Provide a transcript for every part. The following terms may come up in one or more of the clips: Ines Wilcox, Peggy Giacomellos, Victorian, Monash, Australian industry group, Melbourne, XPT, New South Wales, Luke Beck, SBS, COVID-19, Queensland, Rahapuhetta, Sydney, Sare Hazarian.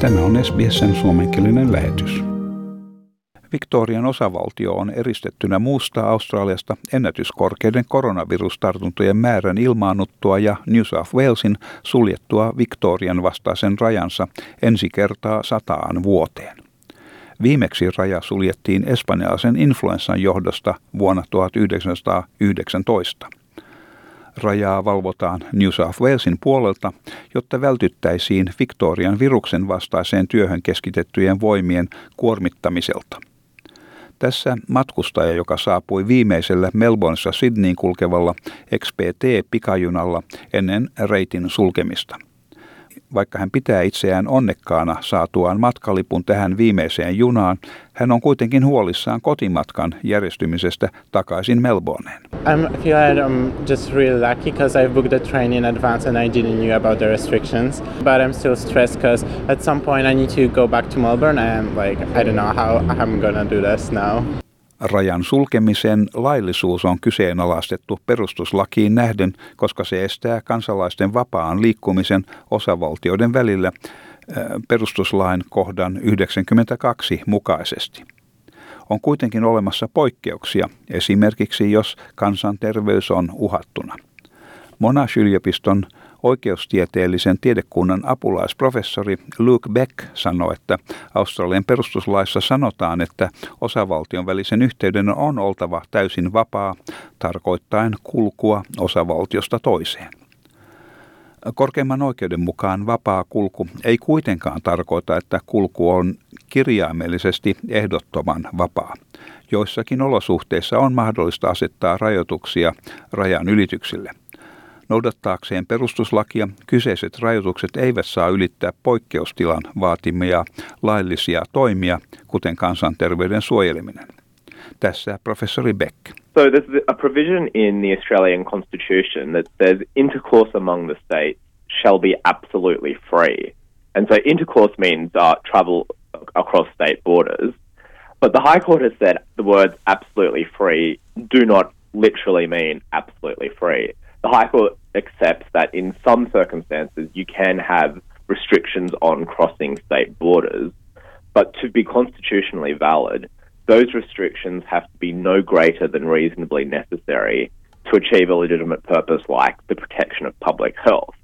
Tämä on SBS:n suomenkielinen lähetys. Victorian osavaltio on eristettynä muusta Australiasta ennätyskorkeiden koronavirustartuntojen määrän ilmaannuttua ja New South Walesin suljettua Victorian vastaisen rajansa ensi kertaa 100 vuoteen. Viimeksi raja suljettiin espanjalaisen influenssan johdosta vuonna 1919. Rajaa valvotaan New South Walesin puolelta, jotta vältyttäisiin Victorian viruksen vastaiseen työhön keskitettyjen voimien kuormittamiselta. Tässä matkustaja, joka saapui viimeisellä Melbournessa Sydneyin kulkevalla XPT-pikajunalla ennen reitin sulkemista. Vaikka hän pitää itseään onnekkaana saatuaan matkalipun tähän viimeiseen junaan, hän on kuitenkin huolissaan kotimatkan järjestymisestä takaisin Melbourneen. I feel I'm just really lucky because I booked the train in advance and I didn't know about the restrictions, but I'm still stressed because at some point I need to go back to Melbourne and I don't know how I'm gonna do this now. Rajan sulkemisen laillisuus on kyseenalaistettu perustuslakiin nähden, koska se estää kansalaisten vapaan liikkumisen osavaltioiden välillä perustuslain kohdan 92 mukaisesti. On kuitenkin olemassa poikkeuksia, esimerkiksi jos kansanterveys on uhattuna. Monash-yliopiston oikeustieteellisen tiedekunnan apulaisprofessori Luke Beck sanoi, että Australian perustuslaissa sanotaan, että osavaltion välisen yhteyden on oltava täysin vapaa, tarkoittaen kulkua osavaltiosta toiseen. Korkeimman oikeuden mukaan vapaa kulku ei kuitenkaan tarkoita, että kulku on kirjaimellisesti ehdottoman vapaa. Joissakin olosuhteissa on mahdollista asettaa rajoituksia rajan ylityksille. Noudattaakseen perustuslakia kyseiset rajoitukset eivät saa ylittää poikkeustilan vaatimia laillisia toimia, kuten kansanterveyden suojeleminen. Tässä professori Beck. So there's a provision in the Australian Constitution that says intercourse among the states shall be absolutely free. And so intercourse means travel across state borders. But the High Court has said the words absolutely free do not literally mean absolutely free. The High Court accepts that in some circumstances you can have restrictions on crossing state borders, but to be constitutionally valid, those restrictions have to be no greater than reasonably necessary to achieve a legitimate purpose like the protection of public health.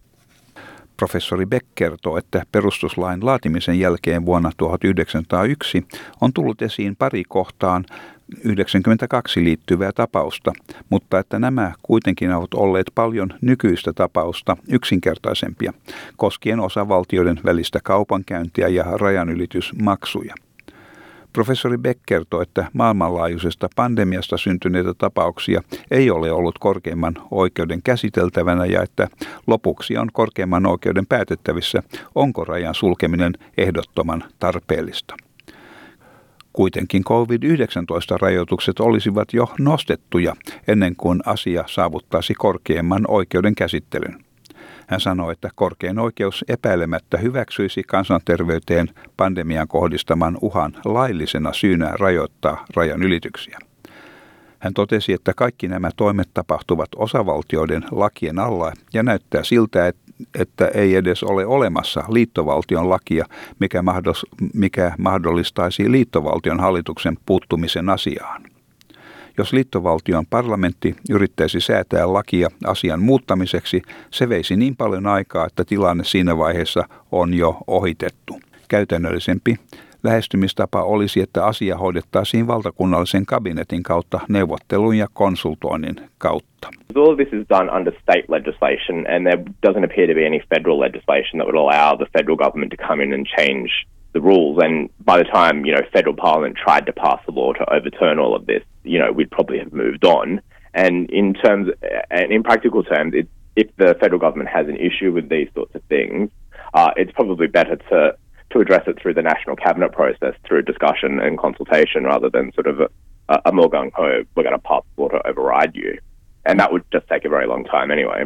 Professori Beck kertoo, että perustuslain laatimisen jälkeen vuonna 1901 on tullut esiin pari kohtaan 92 liittyvää tapausta, mutta että nämä kuitenkin ovat olleet paljon nykyistä tapausta yksinkertaisempia, koskien osavaltioiden välistä kaupankäyntiä ja rajanylitysmaksuja. Professori Beck kertoo, että maailmanlaajuisesta pandemiasta syntyneitä tapauksia ei ole ollut korkeimman oikeuden käsiteltävänä ja että lopuksi on korkeimman oikeuden päätettävissä, onko rajan sulkeminen ehdottoman tarpeellista. Kuitenkin COVID-19-rajoitukset olisivat jo nostettuja ennen kuin asia saavuttaisi korkeimman oikeuden käsittelyn. Hän sanoi, että korkein oikeus epäilemättä hyväksyisi kansanterveyteen pandemian kohdistaman uhan laillisena syynä rajoittaa rajan ylityksiä. Hän totesi, että kaikki nämä toimet tapahtuvat osavaltioiden lakien alla ja näyttää siltä, että ei edes ole olemassa liittovaltion lakia, mikä mahdollistaisi liittovaltion hallituksen puuttumisen asiaan. Jos liittovaltion parlamentti yrittäisi säätää lakia asian muuttamiseksi, se veisi niin paljon aikaa, että tilanne siinä vaiheessa on jo ohitettu. Käytännöllisempi lähestymistapa olisi, että asia hoidettaisiin valtakunnallisen kabinetin kautta neuvottelun ja konsultoinnin kautta. All this is done under state legislation and there doesn't appear to be any federal legislation that would allow the federal government to come in and change the rules, and by the time, federal parliament tried to pass a law to overturn all of this, we'd probably have moved on. And in practical terms, if the federal government has an issue with these sorts of things, it's probably better to address it through the national cabinet process, through discussion and consultation, rather than sort of a more gung-ho, we're going to pass a law to override you. And that would just take a very long time anyway.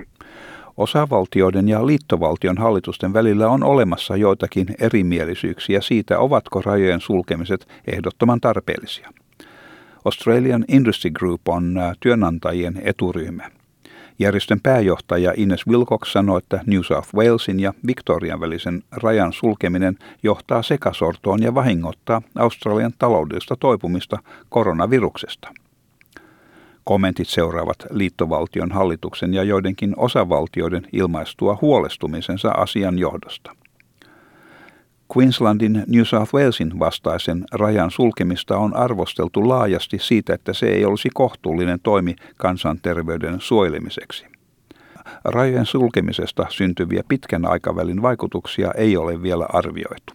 Osavaltioiden ja liittovaltion hallitusten välillä on olemassa joitakin erimielisyyksiä siitä, ovatko rajojen sulkemiset ehdottoman tarpeellisia. Australian Industry Group on työnantajien eturyhmä. Järjestön pääjohtaja Ines Wilcox sanoi, että New South Walesin ja Victorian välisen rajan sulkeminen johtaa sekasortoon ja vahingoittaa Australian taloudellista toipumista koronaviruksesta. Kommentit seuraavat liittovaltion hallituksen ja joidenkin osavaltioiden ilmaistua huolestumisensa asian johdosta. Queenslandin New South Walesin vastaisen rajan sulkemista on arvosteltu laajasti siitä, että se ei olisi kohtuullinen toimi kansanterveyden suojelemiseksi. Rajojen sulkemisesta syntyviä pitkän aikavälin vaikutuksia ei ole vielä arvioitu.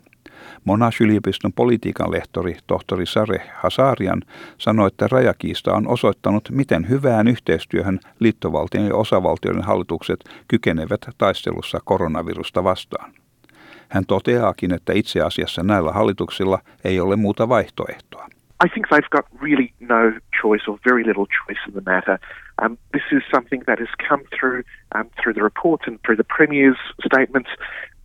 Monash-yliopiston politiikan lehtori tohtori Sare Hazarian sanoi, että rajakiista on osoittanut, miten hyvään yhteistyöhön liittovaltion ja osavaltioiden hallitukset kykenevät taistelussa koronavirusta vastaan. Hän toteaakin, että itse asiassa näillä hallituksilla ei ole muuta vaihtoehtoa. I think they've got really no choice or very little choice in the matter. This is something that has come through the reports and through the Premier's statements,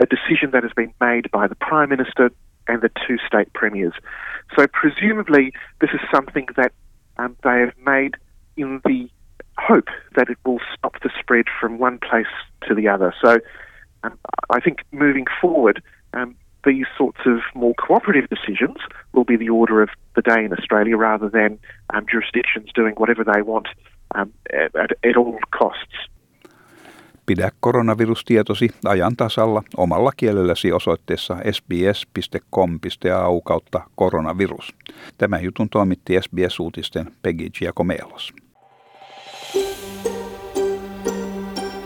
a decision that has been made by the Prime Minister and the two state premiers. So presumably this is something that they have made in the hope that it will stop the spread from one place to the other. So I think moving forward, these sorts of more cooperative decisions will be the order of the day in Australia rather than jurisdictions doing whatever they want at all costs. Pidä koronavirustietosi ajan tasalla omalla kielelläsi osoitteessa sbs.com.au/koronavirus. Tämän jutun toimitti SBS-uutisten Peggy Giacomellos.